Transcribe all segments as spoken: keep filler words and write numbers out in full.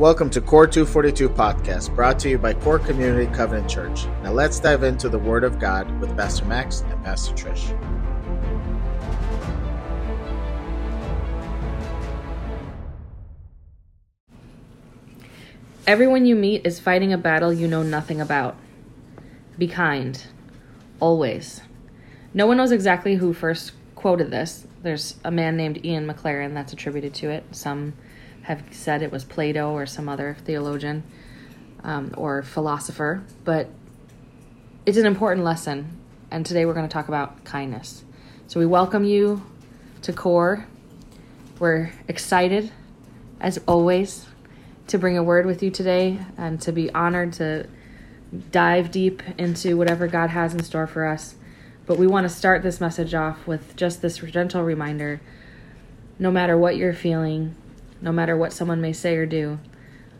Welcome to CORE two forty-two Podcast, brought to you by CORE Community Covenant Church. Now let's dive into the Word of God with Pastor Max and Pastor Trish. Everyone you meet is fighting a battle you know nothing about. Be kind. Always. No one knows exactly who first quoted this. There's a man named Ian McLaren that's attributed to it. Some have said it was Plato or some other theologian um, or philosopher, but it's an important lesson, and today we're going to talk about kindness. So we welcome you to CORE. We're excited, as always, to bring a word with you today and to be honored to dive deep into whatever God has in store for us. But we want to start this message off with just this gentle reminder, no matter what you're feeling, no matter what someone may say or do,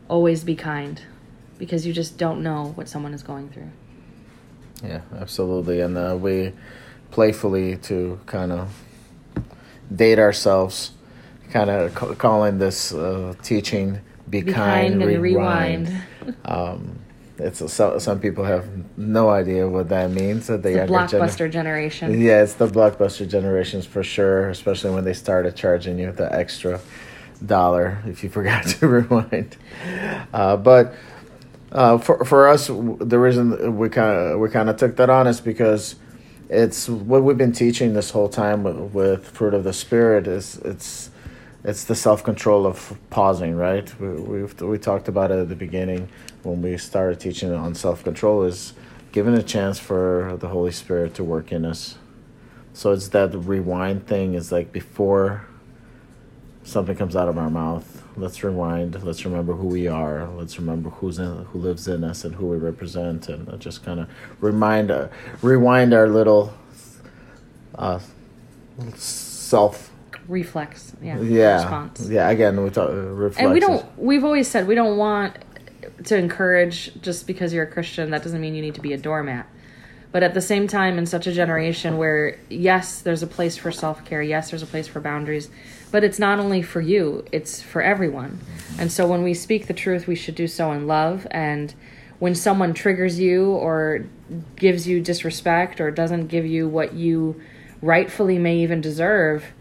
always be kind, because you just don't know what someone is going through. Yeah, absolutely. And uh, we playfully, to kind of date ourselves, kind of ca- calling this uh, teaching Be, be Kind, kind rewind. and Rewind. um, it's a, so, some people have no idea what that means. That they the Blockbuster gener- generation. Yeah, it's the Blockbuster generations for sure, especially when they started charging you the extra dollar if you forgot to rewind. Uh, but uh, for for us, the reason we kind of we kind of took that on is because it's what we've been teaching this whole time with, with Fruit of the Spirit is it's it's the self-control of pausing, right? We we've, we talked about it at the beginning when we started teaching on self-control, is giving a chance for the Holy Spirit to work in us. So it's that rewind thing. Is like before something comes out of our mouth, let's rewind, let's remember who we are, let's remember who's in, who lives in us and who we represent, and just kind of remind, uh, rewind our little uh, self. Reflex, yeah. Yeah, response. Yeah, again, we talk, uh, reflex. And we don't, we've always said we don't want to encourage just because you're a Christian, that doesn't mean you need to be a doormat. But at the same time, in such a generation where, yes, there's a place for self-care, yes, there's a place for boundaries, but it's not only for you, it's for everyone. And so when we speak the truth, we should do so in love. And when someone triggers you or gives you disrespect or doesn't give you what you rightfully may even deserve,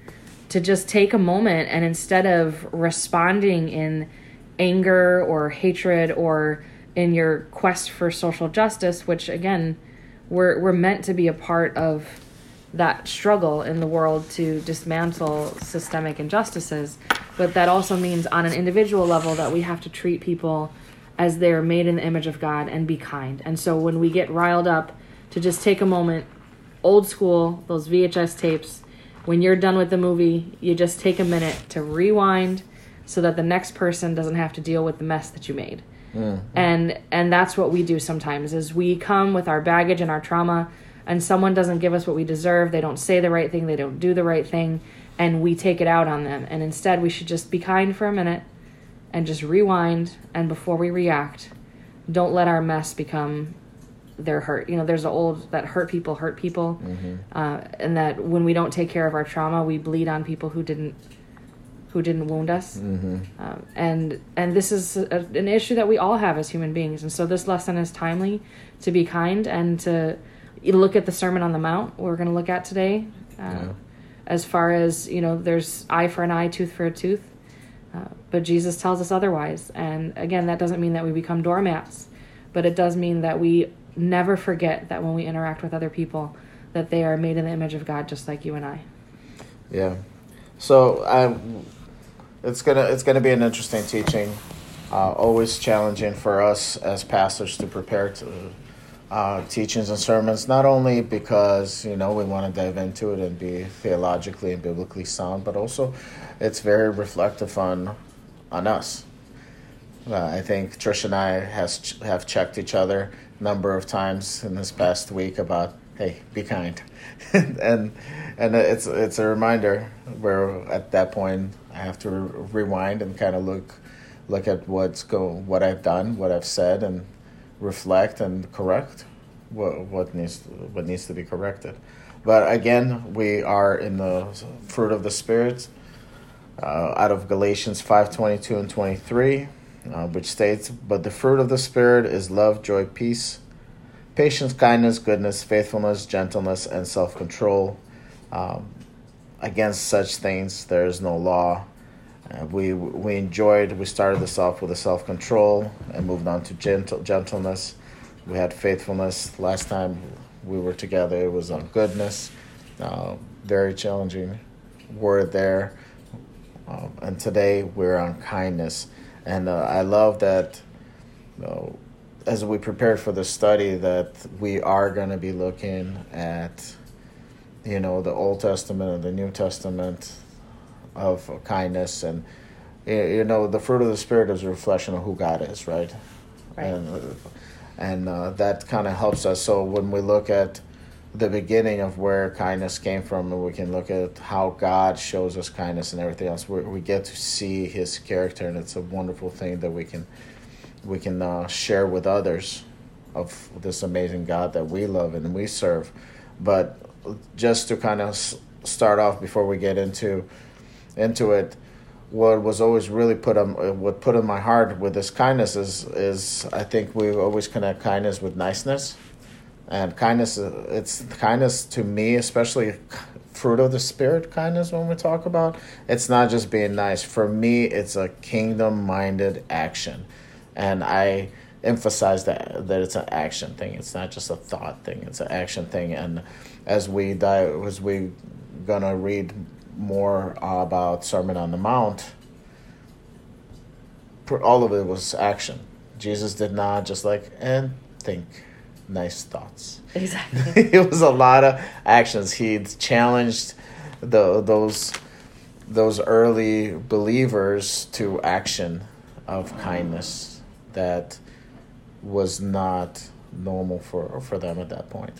to just take a moment and instead of responding in anger or hatred or in your quest for social justice, which, again, We're we're meant to be a part of that struggle in the world to dismantle systemic injustices. But that also means on an individual level that we have to treat people as they are made in the image of God and be kind. And so when we get riled up, to just take a moment, old school, those V H S tapes, when you're done with the movie, you just take a minute to rewind so that the next person doesn't have to deal with the mess that you made. Mm-hmm. And and that's what we do sometimes, is we come with our baggage and our trauma, and someone doesn't give us what we deserve. They don't say the right thing. They don't do the right thing. And we take it out on them. And instead, we should just be kind for a minute and just rewind. And before we react, don't let our mess become their hurt. You know, there's an old that hurt people hurt people. Mm-hmm. Uh, and that when we don't take care of our trauma, we bleed on people who didn't. who didn't wound us. Mm-hmm. Um, and and this is a, an issue that we all have as human beings. And so this lesson is timely, to be kind and to look at the Sermon on the Mount we're going to look at today. Uh, yeah. As far as, you know, there's eye for an eye, tooth for a tooth. Uh, but Jesus tells us otherwise. And again, that doesn't mean that we become doormats, but it does mean that we never forget that when we interact with other people, that they are made in the image of God, just like you and I. Yeah. So I... It's gonna it's gonna be an interesting teaching, uh, always challenging for us as pastors to prepare to, uh, teachings and sermons. Not only because, you know, we want to dive into it and be theologically and biblically sound, but also it's very reflective on on us. Uh, I think Trish and I has ch- have checked each other a number of times in this past week about, hey, be kind, and and it's it's a reminder where at that point I have to re- rewind and kind of look, look at what's go, what I've done, what I've said, and reflect and correct what what needs what needs to be corrected. But again, we are in the Fruit of the Spirit, uh, out of Galatians five twenty-two and twenty-three. uh, which states, "But the fruit of the Spirit is love, joy, peace, patience, kindness, goodness, faithfulness, gentleness, and self-control. Um, against such things there is no law." Uh, we we enjoyed, we started this off with the self-control and moved on to gentle gentleness. We had faithfulness. Last time we were together, it was on goodness. Uh, very challenging word there. Uh, and today we're on kindness. And uh, I love that, you know, as we prepared for the study, that we are going to be looking at, you know, the Old Testament and the New Testament of kindness. And, you know, the fruit of the Spirit is a reflection of who God is, right? Right. And, and uh, that kind of helps us. So when we look at the beginning of where kindness came from, and we can look at how God shows us kindness and everything else, we we get to see his character, and it's a wonderful thing that we can we can uh, share with others of this amazing God that we love and we serve. But just to kind of start off before we get into into it, what was always really put on, what put in my heart with this kindness is, is I think we always connect kindness with niceness. And kindness, it's kindness to me, especially fruit of the Spirit kindness when we talk about, it's not just being nice. For me, it's a kingdom-minded action. And I emphasize that that it's an action thing. It's not just a thought thing. It's an action thing. And as we dive, as we gonna read more about Sermon on the Mount, all of it was action. Jesus did not just like, and think nice thoughts. Exactly. It was a lot of actions. He challenged the those those early believers to action of kindness that was not normal for for them at that point.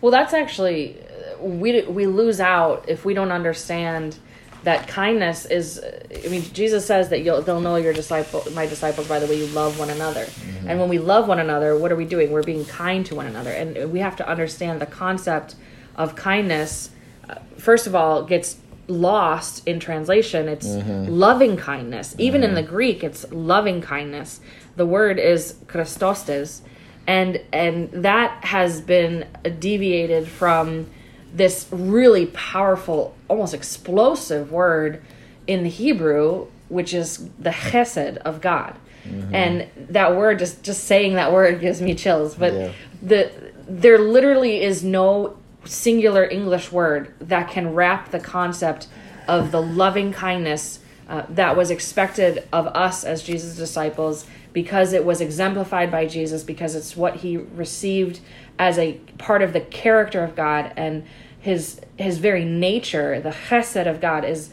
Well, that's actually, we we lose out if we don't understand that kindness is, I mean, Jesus says that you'll, they'll know your disciple, my disciples by the way you love one another. Mm-hmm. And when we love one another, what are we doing? We're being kind to one another. And we have to understand the concept of kindness, uh, first of all, gets lost in translation. It's mm-hmm. loving kindness. Even mm-hmm. in the Greek, it's loving kindness. The word is Christostes. And, and that has been deviated from this really powerful, almost explosive word in the Hebrew, which is the chesed of God. Mm-hmm. And that word, just, just saying that word gives me chills. But yeah. the there literally is no singular English word that can wrap the concept of the loving kindness uh, that was expected of us as Jesus' disciples, because it was exemplified by Jesus, because it's what he received as a part of the character of God, and his his very nature, the chesed of God, is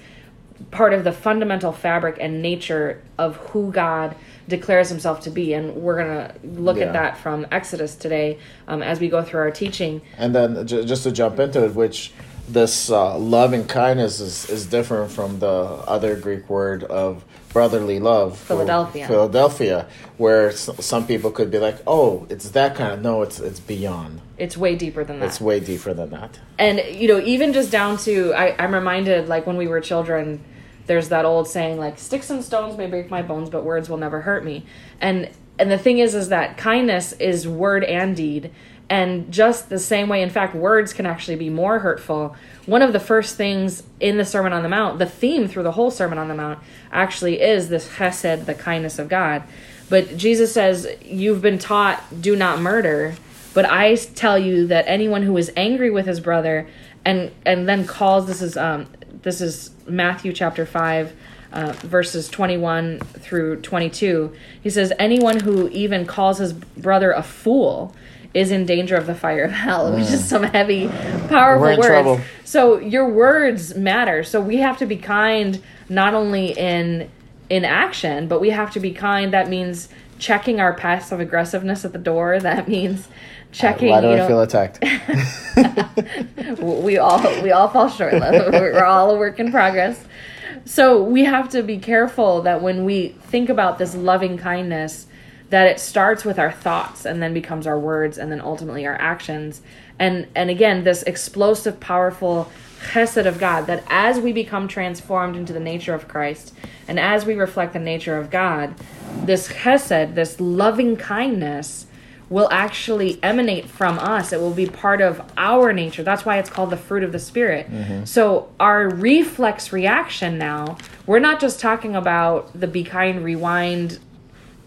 part of the fundamental fabric and nature of who God declares himself to be. And we're going to look yeah. at that from Exodus today um, as we go through our teaching. And then j- just to jump into it, which this uh, loving kindness is, is different from the other Greek word of brotherly love. Philadelphia. Philadelphia, where s- some people could be like, oh, it's that kind of, no, it's it's beyond. It's way deeper than that. It's way deeper than that. And, you know, even just down to, I, I'm reminded, like when we were children, there's that old saying, like, sticks and stones may break my bones, but words will never hurt me. And and the thing is, is that kindness is word and deed. And just the same way, in fact, words can actually be more hurtful. One of the first things in the Sermon on the Mount, the theme through the whole Sermon on the Mount, actually is this chesed, the kindness of God. But Jesus says, you've been taught, do not murder. But I tell you that anyone who is angry with his brother and, and then calls, this is um, this is Matthew chapter five, uh, verses twenty-one through twenty-two. He says, anyone who even calls his brother a fool is in danger of the fire of hell, which is some heavy, powerful words. Trouble. So your words matter. So we have to be kind, not only in in action, but we have to be kind. That means checking our passive aggressiveness at the door. That means checking. Uh, why do you I know, feel attacked? we all we all fall short. We're all a work in progress. So we have to be careful that when we think about this loving kindness, that it starts with our thoughts and then becomes our words and then ultimately our actions. And and again, this explosive, powerful chesed of God, that as we become transformed into the nature of Christ and as we reflect the nature of God, this chesed, this loving kindness, will actually emanate from us. It will be part of our nature. That's why it's called the fruit of the Spirit. Mm-hmm. So our reflex reaction now, we're not just talking about the Be Kind, Rewind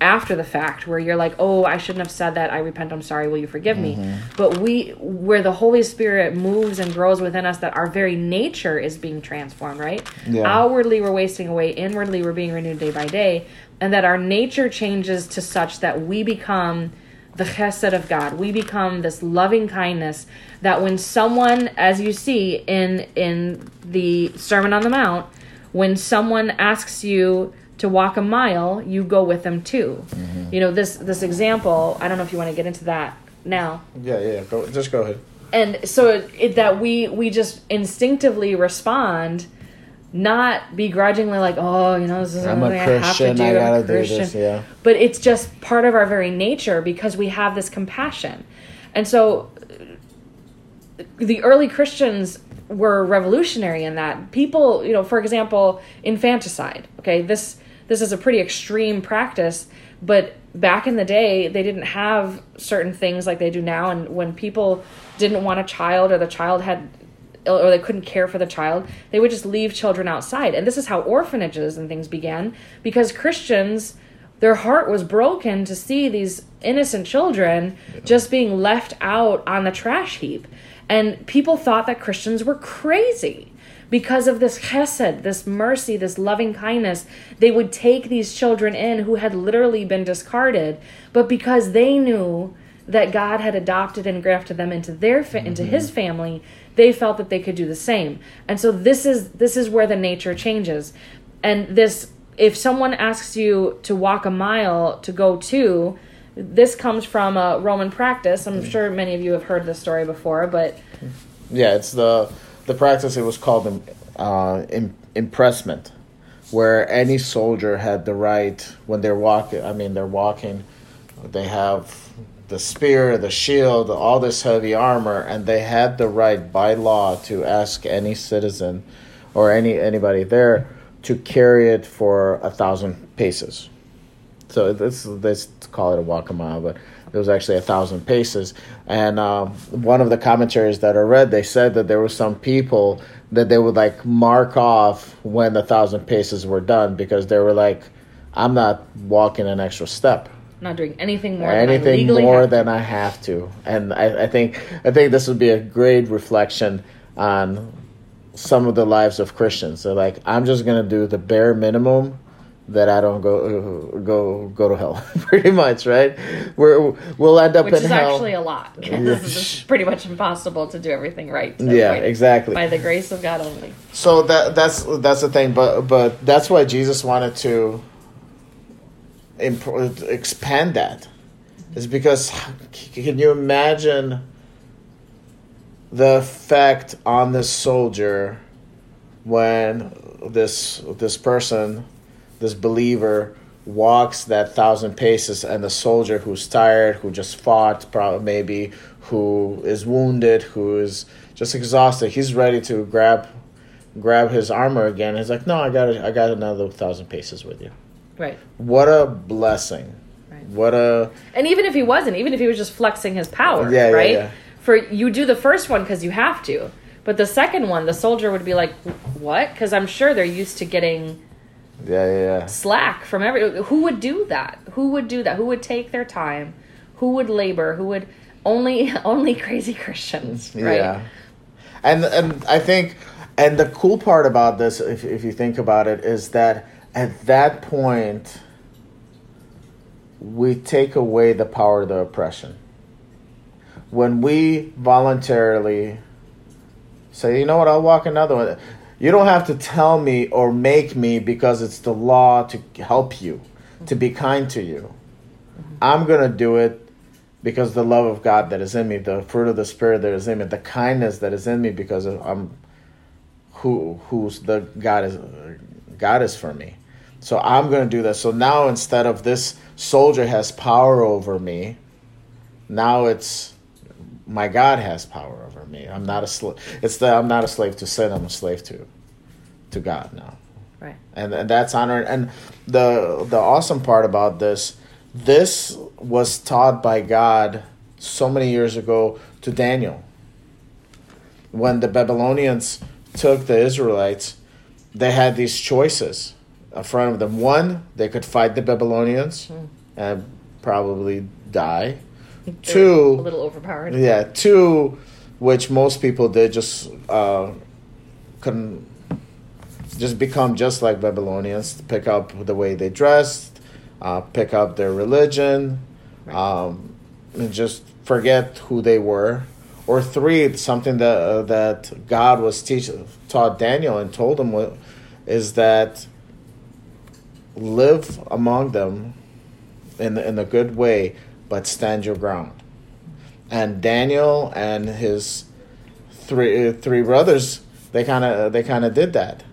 after the fact where you're like, oh, I shouldn't have said that. I repent. I'm sorry. Will you forgive mm-hmm. me? But we, where the Holy Spirit moves and grows within us, that our very nature is being transformed, right? Yeah. Outwardly, we're wasting away. Inwardly, we're being renewed day by day. And that our nature changes to such that we become the chesed of God. We become this loving kindness that when someone, as you see in in the Sermon on the Mount, when someone asks you to walk a mile, you go with them too. Mm-hmm. You know, this this example, I don't know if you want to get into that now. Yeah, yeah, go, just go ahead. And so it, it, that we, we just instinctively respond, not begrudgingly like, oh, you know, this is something I have to do. I gotta do this, yeah. But it's just part of our very nature because we have this compassion. And so the early Christians were revolutionary in that. People, you know, for example, infanticide. Okay, this this is a pretty extreme practice, but back in the day, they didn't have certain things like they do now. And when people didn't want a child or the child had... or they couldn't care for the child, they would just leave children outside. And this is how orphanages and things began, because Christians, their heart was broken to see these innocent children yeah. just being left out on the trash heap. And people thought that Christians were crazy because of this chesed, this mercy, this loving kindness. They would take these children in who had literally been discarded, but because they knew that God had adopted and grafted them into their fa- into mm-hmm. his family, they felt that they could do the same. And so this is this is where the nature changes. And this, if someone asks you to walk a mile to go to, this comes from a Roman practice. I'm sure many of you have heard this story before, but yeah, it's the the practice. It was called uh, impressment, where any soldier had the right when they're walking. I mean, they're walking. They have the spear, the shield, all this heavy armor, and they had the right by law to ask any citizen or any anybody there to carry it for a thousand paces. So this, this call it a walk a mile, but it was actually a thousand paces. And uh, one of the commentaries that I read, they said that there were some people that they would like mark off when the thousand paces were done because they were like, I'm not walking an extra step. Not doing anything more anything than I legally more have than to. I have to, and I, I think I think this would be a great reflection on some of the lives of Christians. They're like, I'm just gonna do the bare minimum that I don't go go go to hell, pretty much, right? We're, we'll end up Which in hell. Which is actually a lot. It's pretty much impossible to do everything right. Yeah, right, exactly. By the grace of God only. So that that's that's the thing, but but that's why Jesus wanted to Imp- expand that. It's because can you imagine the effect on this soldier when this this person, this believer, walks that thousand paces, and the soldier who's tired, who just fought, probably maybe who is wounded, who is just exhausted, he's ready to grab grab his armor again. He's like, no, I got I got another thousand paces with you. Right. What a blessing. Right. What a... And even if he wasn't, even if he was just flexing his power, yeah, right? Yeah, yeah. For you do the first one because you have to. But the second one, the soldier would be like, what? Because I'm sure they're used to getting yeah, yeah, yeah. slack from every... Who would do that? Who would do that? Who would take their time? Who would labor? Who would... Only only crazy Christians, right? Yeah. And, and I think... And the cool part about this, if if you think about it, is that at that point, we take away the power of the oppression. When we voluntarily say, you know what, I'll walk another one. You don't have to tell me or make me because it's the law to help you, to be kind to you. I'm going to do it because the love of God that is in me, the fruit of the Spirit that is in me, the kindness that is in me because I'm who who's the God is God is for me. So I'm going to do this. So now instead of this soldier has power over me, now it's my God has power over me. I'm not a sl- It's the I'm not a slave to sin. I'm a slave to to God now. Right. And, and that's honoring. And the the awesome part about this, this was taught by God so many years ago to Daniel. When the Babylonians took the Israelites, they had these choices in front of them. One, they could fight the Babylonians mm. and probably die. Two, a little overpowered. Yeah, two, which most people did, just uh, couldn't just become just like Babylonians, pick up the way they dressed, uh, pick up their religion, right. um, and just forget who they were. Or three, something that uh, that God was teach taught Daniel and told him what, is that live among them in in a good way, but stand your ground. And Daniel and his three uh, three brothers, they kind of they kind of did that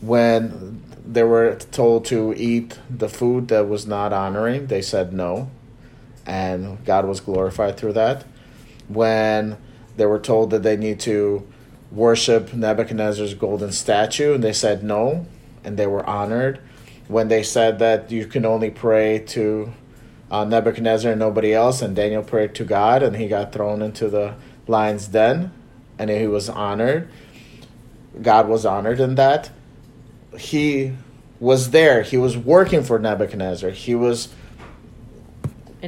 when they were told to eat the food that was not honoring. They said no, and God was glorified through that. When they were told that they need to worship Nebuchadnezzar's golden statue, and they said no, and they were honored. When they said that you can only pray to uh, Nebuchadnezzar and nobody else, and Daniel prayed to God, and he got thrown into the lion's den, and he was honored. God was honored in that. He was there. He was working for Nebuchadnezzar. He was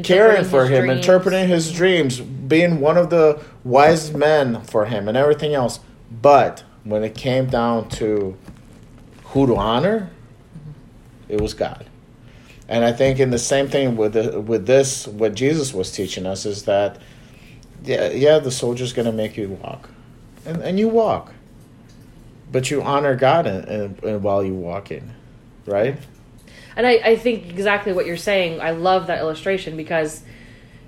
caring for him, dreams. interpreting his dreams, being one of the wise men for him and everything else. But when it came down to who to honor, it was God. And I think in the same thing with the, with this, what Jesus was teaching us is that, yeah, yeah the soldier's going to make you walk. And, and you walk. But you honor God in, in, in, while you're walking, right? And I, I think exactly what you're saying. I love that illustration because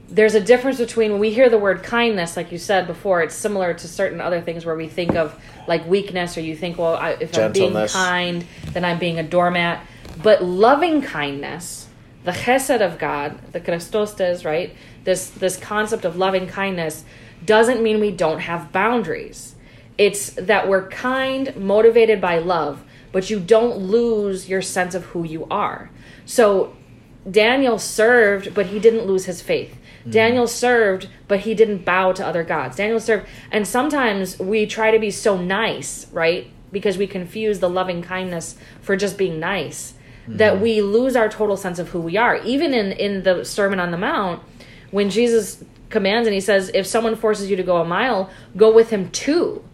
there's a difference between when we hear the word kindness, like you said before, it's similar to certain other things where we think of like weakness, or you think, well, I, if Gentleness. I'm being kind, then I'm being a doormat. But loving kindness, the chesed of God, the Christostes, right? This this concept of loving kindness doesn't mean we don't have boundaries. It's that we're kind, motivated by love, but you don't lose your sense of who you are. So Daniel served, but he didn't lose his faith. Mm-hmm. Daniel served, but he didn't bow to other gods. Daniel served, and sometimes we try to be so nice, right? Because we confuse the loving kindness for just being nice, mm-hmm. that we lose our total sense of who we are. Even in, in the Sermon on the Mount, when Jesus commands and he says, if someone forces you to go a mile, go with him two.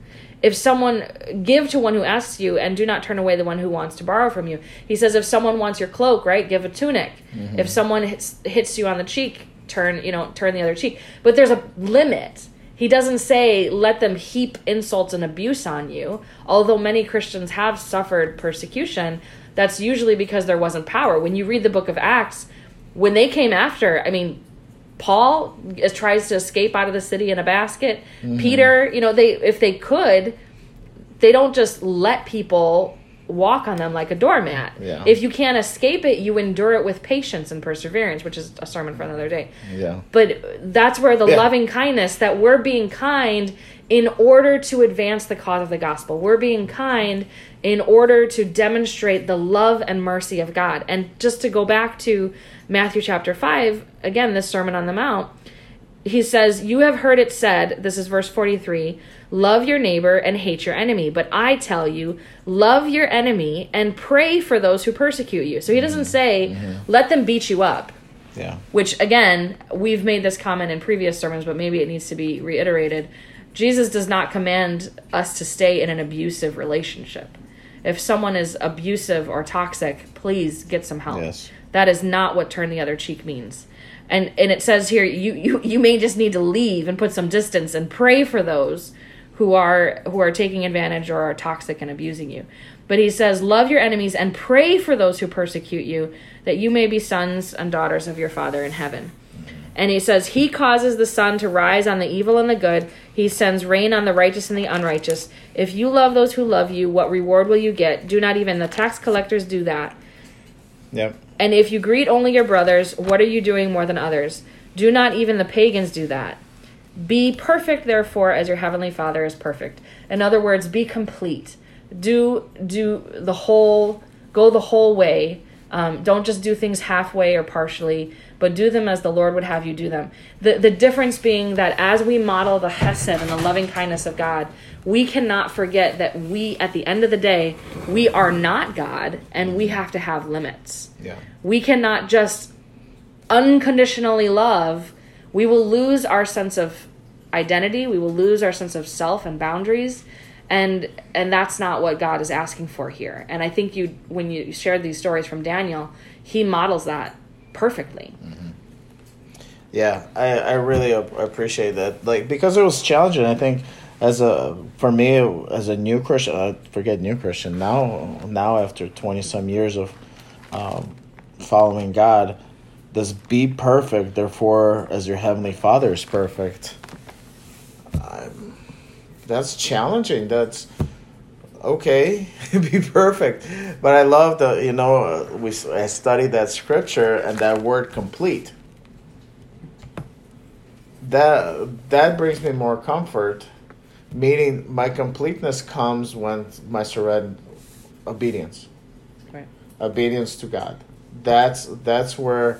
If someone, give to one who asks you, and do not turn away the one who wants to borrow from you. He says, if someone wants your cloak, right, give a tunic. Mm-hmm. If someone hits, hits you on the cheek, turn, you know, turn the other cheek. But there's a limit. He doesn't say, let them heap insults and abuse on you. Although many Christians have suffered persecution, that's usually because there wasn't power. When you read the book of Acts, when they came after, I mean, Paul tries to escape out of the city in a basket. Mm-hmm. Peter, you know, they if they could, they don't just let people walk on them like a doormat. Yeah. If you can't escape it, you endure it with patience and perseverance, which is a sermon for another day. Yeah. But that's where the yeah. loving kindness, that we're being kind in order to advance the cause of the gospel. We're being kind in order to demonstrate the love and mercy of God. And just to go back to Matthew chapter five, again, this Sermon on the Mount, he says, you have heard it said, this is verse forty-three, love your neighbor and hate your enemy. But I tell you, love your enemy and pray for those who persecute you. So he doesn't say, mm-hmm. let them beat you up. Yeah. Which, again, we've made this comment in previous sermons, but maybe it needs to be reiterated. Jesus does not command us to stay in an abusive relationship. If someone is abusive or toxic, please get some help. Yes. That is not what turn the other cheek means. And and it says here, you, you, you may just need to leave and put some distance and pray for those who are who are taking advantage or are toxic and abusing you. But he says, love your enemies and pray for those who persecute you, that you may be sons and daughters of your Father in heaven. And he says, he causes the sun to rise on the evil and the good. He sends rain on the righteous and the unrighteous. If you love those who love you, what reward will you get? Do not even the tax collectors do that. Yep. And if you greet only your brothers, what are you doing more than others? Do not even the pagans do that. Be perfect, therefore, as your heavenly Father is perfect. In other words, be complete. do do the whole, go the whole way. Um, don't just do things halfway or partially, but do them as the Lord would have you do them. The the difference being that as we model the hesed and the loving kindness of God, we cannot forget that we, at the end of the day, we are not God, and we have to have limits. Yeah. We cannot just unconditionally love. We will lose our sense of identity. We will lose our sense of self and boundaries. And and that's not what God is asking for here. And I think you, when you shared these stories from Daniel, he models that perfectly. Mm-hmm. Yeah, I, I really appreciate that. Like, because it was challenging, I think, as a for me, as a new Christian, I forget new Christian, now, now after twenty-some years of um, following God, this be perfect, therefore, as your Heavenly Father is perfect. I'm... That's challenging. That's okay. Be perfect. But I love the, you know, we I studied that scripture and that word complete. That that brings me more comfort, meaning my completeness comes when my surrender, obedience. Right. Obedience to God. That's that's where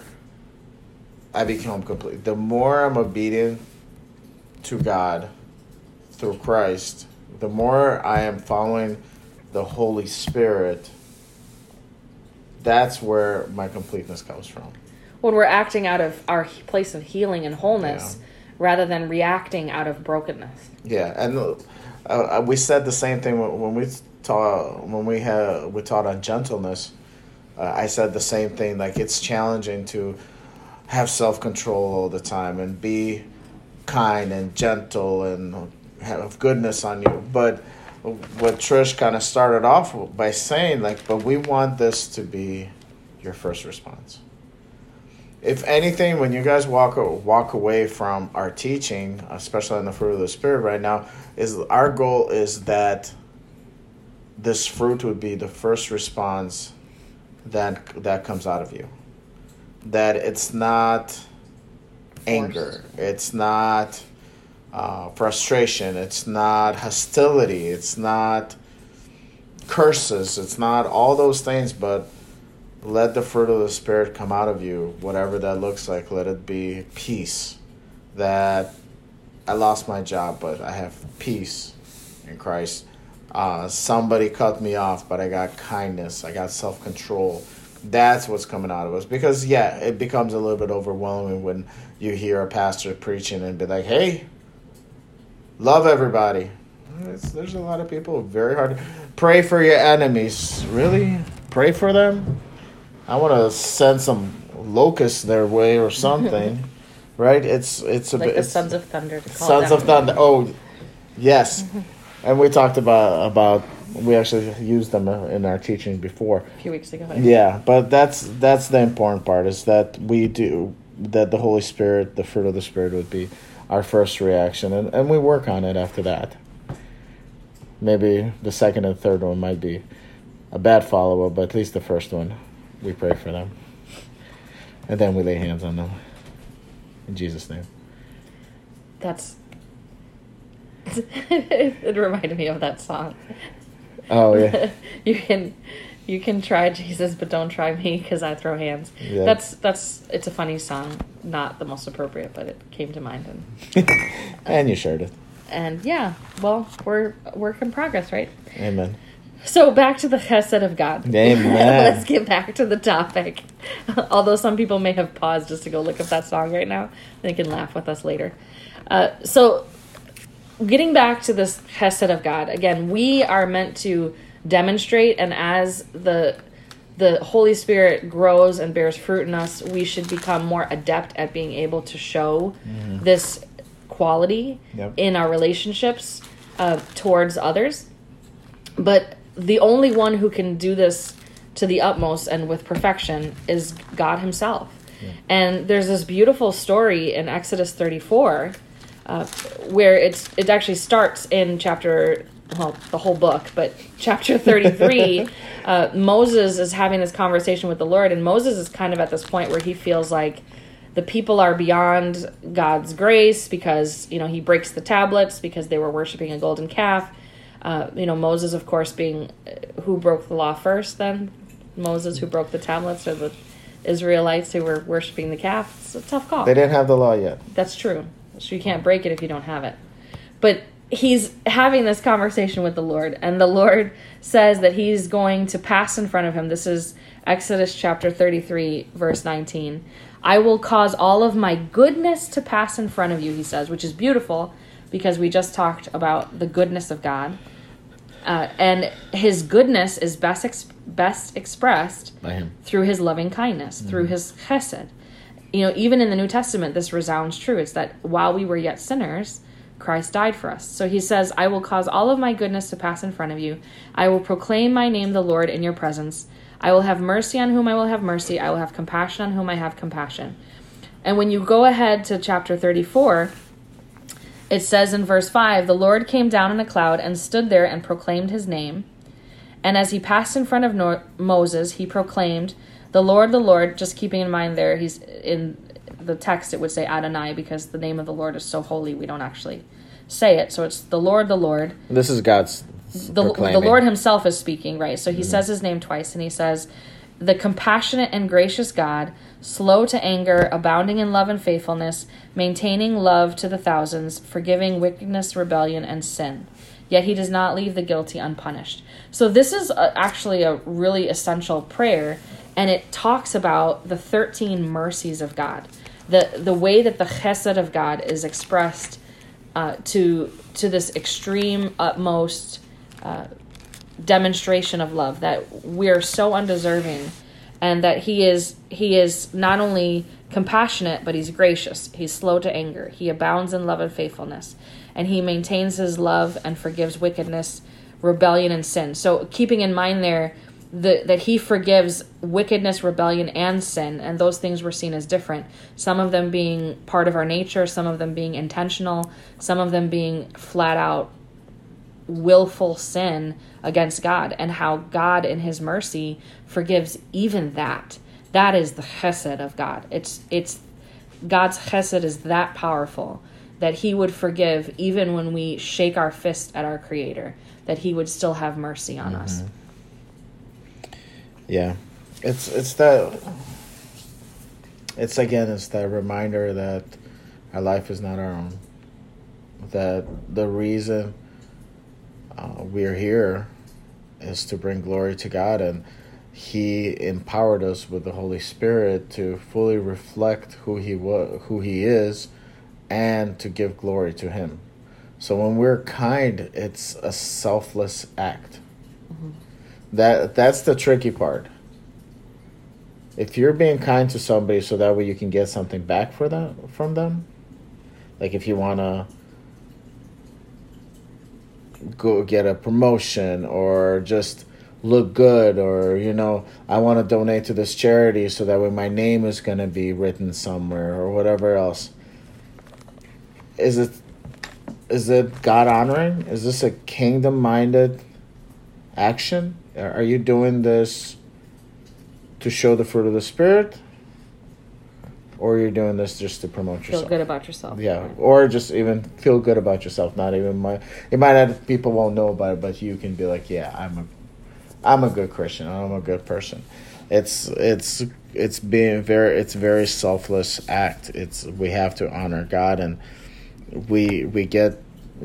I become complete. The more I'm obedient to God through Christ, the more I am following the Holy Spirit, that's where my completeness comes from. When we're acting out of our place of healing and wholeness, yeah, rather than reacting out of brokenness. Yeah, and uh, we said the same thing when we taught when we had we taught on gentleness. Uh, I said the same thing. Like, it's challenging to have self-control all the time and be kind and gentle and have goodness on you. But what Trish kind of started off by saying, like, but we want this to be your first response. If anything, when you guys walk walk away from our teaching, especially on the fruit of the Spirit right now, is our goal is that this fruit would be the first response that that comes out of you. That it's not anger. It's not Uh, frustration, it's not hostility, it's not curses, it's not all those things, but let the fruit of the Spirit come out of you, whatever that looks like. Let it be peace, that I lost my job, but I have peace in Christ. Uh, somebody cut me off, but I got kindness, I got self-control. That's what's coming out of us. Because, yeah, it becomes a little bit overwhelming when you hear a pastor preaching and be like, hey, love everybody. It's, there's a lot of people very hard. Pray for your enemies. Really? Pray for them? I want to send some locusts their way or something, right? It's it's a like bit, the it's, sons of thunder. To call sons of thunder. Oh, yes. And we talked about about we actually used them in our teaching before a few weeks ago. I yeah, think. But that's that's the important part, is that we do that. The Holy Spirit, the fruit of the Spirit, would be our first reaction, and, and we work on it after that. Maybe the second and third one might be a bad follow-up, but at least the first one, we pray for them. And then we lay hands on them. In Jesus' name. That's... It reminded me of that song. Oh, yeah. You can... You can try Jesus, but don't try me, because I throw hands. Yeah. That's that's. It's a funny song, not the most appropriate, but it came to mind, and and you shared it. And yeah, well, we're work in progress, right? Amen. So back to the chesed of God. Amen. Let's get back to the topic. Although some people may have paused just to go look up that song right now, they can laugh with us later. Uh, so getting back to this chesed of God again, we are meant to demonstrate, and as the the Holy Spirit grows and bears fruit in us, we should become more adept at being able to show mm. this quality yep. in our relationships uh, towards others. But the only one who can do this to the utmost and with perfection is God himself. Yeah. And there's this beautiful story in Exodus thirty-four uh, where it's it actually starts in chapter well, the whole book, but chapter thirty-three, uh, Moses is having this conversation with the Lord, and Moses is kind of at this point where he feels like the people are beyond God's grace because, you know, he breaks the tablets because they were worshiping a golden calf. Uh, you know, Moses, of course, being who broke the law first then? Moses, who broke the tablets, or the Israelites who were worshiping the calf? It's a tough call. They didn't have the law yet. That's true. So you can't break it if you don't have it. But he's having this conversation with the Lord, and the Lord says that he's going to pass in front of him. This is Exodus chapter thirty-three, verse nineteen. I will cause all of my goodness to pass in front of you, he says, which is beautiful because we just talked about the goodness of God. Uh, and his goodness is best ex- best expressed by him through his loving kindness, mm-hmm. through his chesed. You know, even in the New Testament, this resounds true. It's that while we were yet sinners, Christ died for us. So he says, I will cause all of my goodness to pass in front of you. I will proclaim my name, the Lord, in your presence. I will have mercy on whom I will have mercy. I will have compassion on whom I have compassion. And when you go ahead to chapter thirty-four, it says in verse five, the Lord came down in a cloud and stood there and proclaimed his name. And as he passed in front of Moses, he proclaimed, the Lord, the Lord, just keeping in mind there, he's in the text, it would say Adonai, because the name of the Lord is so holy, we don't actually say it. So it's the Lord, the Lord. This is God's The, the Lord himself is speaking, right? So he mm-hmm. says his name twice, and he says, the compassionate and gracious God, slow to anger, abounding in love and faithfulness, maintaining love to the thousands, forgiving wickedness, rebellion, and sin. Yet he does not leave the guilty unpunished. So this is a, actually a really essential prayer, and it talks about the thirteen mercies of God, the, the way that the chesed of God is expressed uh, to, to this extreme, utmost Uh, demonstration of love, that we are so undeserving, and that he is he is not only compassionate, but he's gracious, he's slow to anger, he abounds in love and faithfulness, and he maintains his love and forgives wickedness, rebellion, and sin. So keeping in mind there the, that he forgives wickedness, rebellion, and sin, and those things were seen as different, some of them being part of our nature, some of them being intentional, some of them being flat out willful sin against God, and how God in his mercy forgives even that. That is the chesed of God. It's it's God's chesed is that powerful that he would forgive even when we shake our fist at our creator, that he would still have mercy on mm-hmm. us. Yeah. It's it's that it's again it's that reminder that our life is not our own. That the reason Uh, we're here is to bring glory to God, and he empowered us with the Holy Spirit to fully reflect who he wa- who he is and to give glory to him. So when we're kind, it's a selfless act. Mm-hmm. That that's the tricky part. If you're being kind to somebody so that way you can get something back for that from them, like if you want to go get a promotion or just look good, or you know, I want to donate to this charity so that way my name is going to be written somewhere or whatever else. Is it is it God honoring? Is this a kingdom minded action? Are you doing this to show the fruit of the Spirit, or you're doing this just to promote yourself? Feel good about yourself. Yeah, or just even feel good about yourself. Not even my. It might have people won't know about it, but you can be like, yeah, I'm a, I'm a good Christian. I'm a good person. It's it's it's being very it's very selfless act. It's we have to honor God, and we we get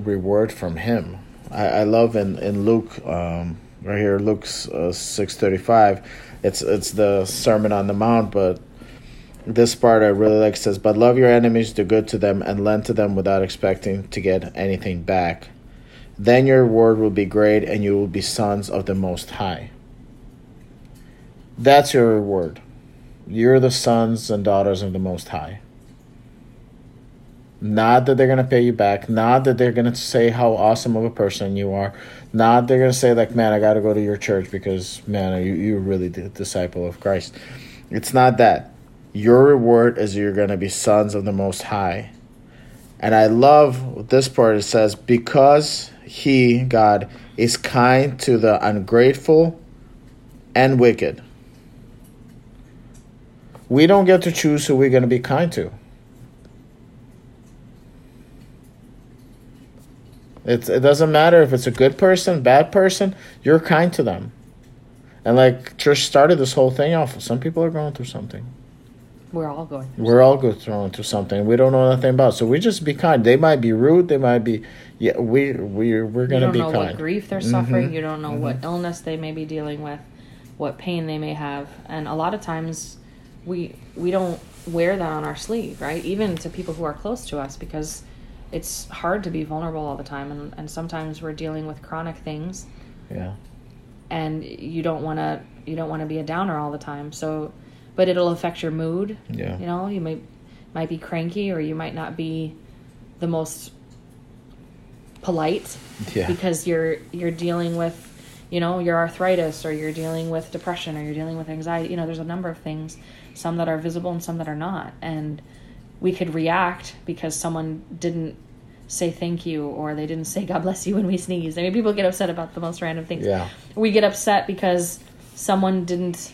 reward from Him. I, I love in in Luke um, right here, Luke's uh, six thirty-five. It's it's the Sermon on the Mount, but this part I really like. Says, but love your enemies, do good to them, and lend to them without expecting to get anything back. Then your reward will be great, and you will be sons of the Most High. That's your reward. You're the sons and daughters of the Most High. Not that they're going to pay you back. Not that they're going to say how awesome of a person you are. Not they're going to say, like, man, I got to go to your church because, man, you, you're really the disciple of Christ. It's not that. Your reward is you're going to be sons of the Most High. And I love this part. It says, because he, God, is kind to the ungrateful and wicked. We don't get to choose who we're going to be kind to. It's, it doesn't matter if it's a good person, bad person, you're kind to them. And like church started this whole thing off, some people are going through something. We're all going through We're something. all going through something we don't know nothing about. So we just be kind. They might be rude. They might be, yeah, we, we, we're going to be kind. You don't know what grief they're suffering. Mm-hmm. You don't know mm-hmm. what illness they may be dealing with, what pain they may have. And a lot of times we we don't wear that on our sleeve, right? Even to people who are close to us, because it's hard to be vulnerable all the time. And, and sometimes we're dealing with chronic things. Yeah. And you don't want to you don't want to be a downer all the time. So, but it'll affect your mood. Yeah. You know, you might might be cranky, or you might not be the most polite. Yeah. Because you're you're dealing with, you know, your arthritis, or you're dealing with depression, or you're dealing with anxiety. You know, there's a number of things, some that are visible and some that are not. And we could react because someone didn't say thank you, or they didn't say God bless you when we sneeze. I mean, people get upset about the most random things. Yeah. We get upset because someone didn't,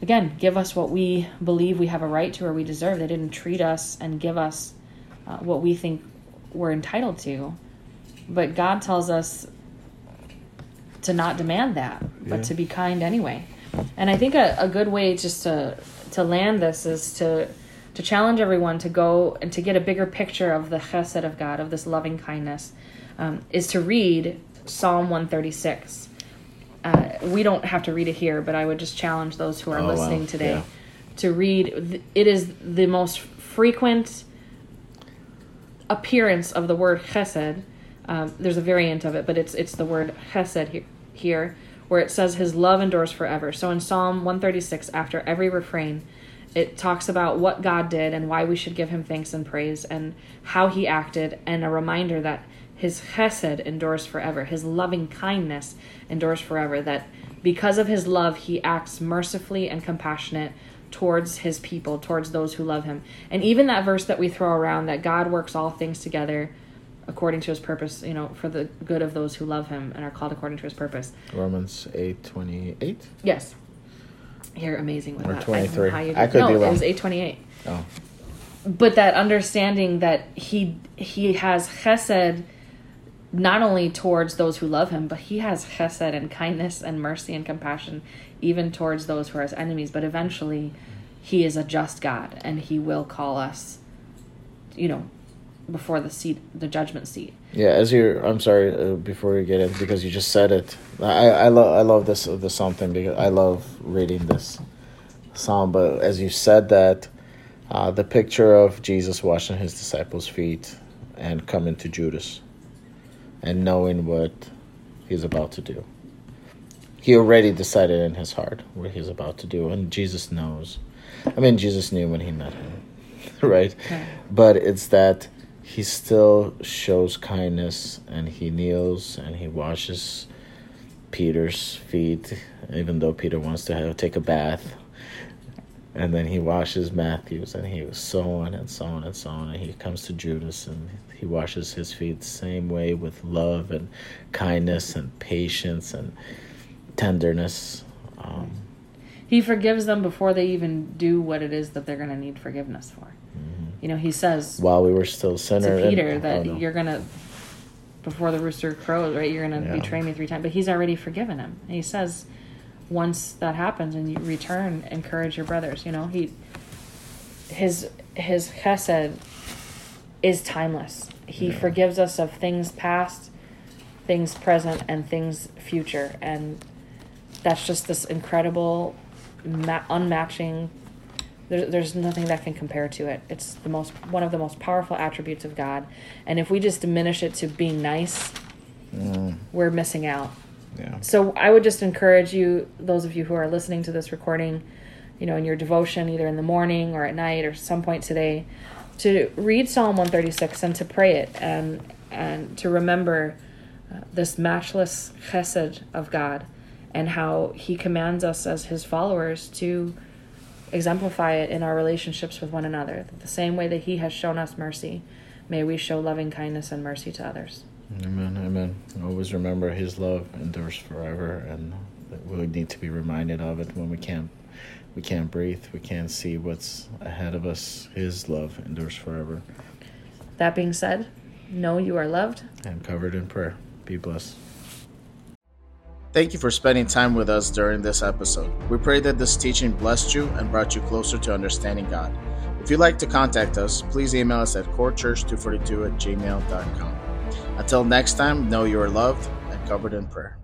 again, give us what we believe we have a right to or we deserve. They didn't treat us and give us uh, what we think we're entitled to. But God tells us to not demand that, but yeah. to be kind anyway. And I think a, a good way just to to land this is to to challenge everyone to go and to get a bigger picture of the chesed of God, of this loving kindness, um, is to read Psalm one thirty-six. Uh, we don't have to read it here, but I would just challenge those who are oh, listening wow. today yeah. to read. It is the most frequent appearance of the word chesed. Um, there's a variant of it, but it's it's the word chesed here, here, where it says his love endures forever. So in Psalm one thirty-six, after every refrain, it talks about what God did and why we should give him thanks and praise and how he acted, and a reminder that his chesed endures forever. His loving kindness endures forever. That because of his love, he acts mercifully and compassionate towards his people, towards those who love him. And even that verse that we throw around, that God works all things together according to his purpose, you know, for the good of those who love him and are called according to his purpose. Romans eight twenty-eight? Yes. You're amazing with or that. twenty-three. I, I could no, be wrong. No, it was eight twenty-eight. Oh. But that understanding that he he has chesed not only towards those who love him, but he has chesed and kindness and mercy and compassion even towards those who are his enemies. But eventually, he is a just God, and he will call us, you know, before the seat, the judgment seat. Yeah, as you, I'm sorry, uh, before you get it, because you just said it. I, I love, I love this, this something because I love reading this psalm. But as you said that, uh, the picture of Jesus washing his disciples' feet and coming to Judas, and knowing what he's about to do. He already decided in his heart what he's about to do, and Jesus knows. I mean, Jesus knew when he met him, right? Okay. But it's that. He still shows kindness, and he kneels, and he washes Peter's feet, even though Peter wants to have, take a bath. And then he washes Matthew's, and he was so on and so on and so on. And he comes to Judas, and he washes his feet the same way, with love and kindness and patience and tenderness. Um, he forgives them before they even do what it is that they're going to need forgiveness for. You know, he says, while we were still sinners, to Peter, and, that oh, no. you're going to, before the rooster crows, right, you're going to yeah. betray me three times. But he's already forgiven him. And he says, once that happens and you return, encourage your brothers. You know, he, his his chesed is timeless. He yeah. forgives us of things past, things present, and things future. And that's just this incredible, ma- unmatching There's nothing that can compare to it. It's the most one of the most powerful attributes of God. And if we just diminish it to being nice, mm. we're missing out. Yeah. So I would just encourage you, those of you who are listening to this recording, you know, in your devotion, either in the morning or at night or some point today, to read Psalm one thirty-six and to pray it and, and to remember uh, this matchless chesed of God and how he commands us as his followers to exemplify it in our relationships with one another. The same way that he has shown us mercy, may we show loving kindness and mercy to others. Amen, amen. Always remember his love endures forever, and we need to be reminded of it when we can't, we can't breathe, we can't see what's ahead of us. His love endures forever. That being said, know you are loved and covered in prayer. Be blessed. Thank you for spending time with us during this episode. We pray that this teaching blessed you and brought you closer to understanding God. If you'd like to contact us, please email us at corechurch two forty-two at gmail dot com. Until next time, know you are loved and covered in prayer.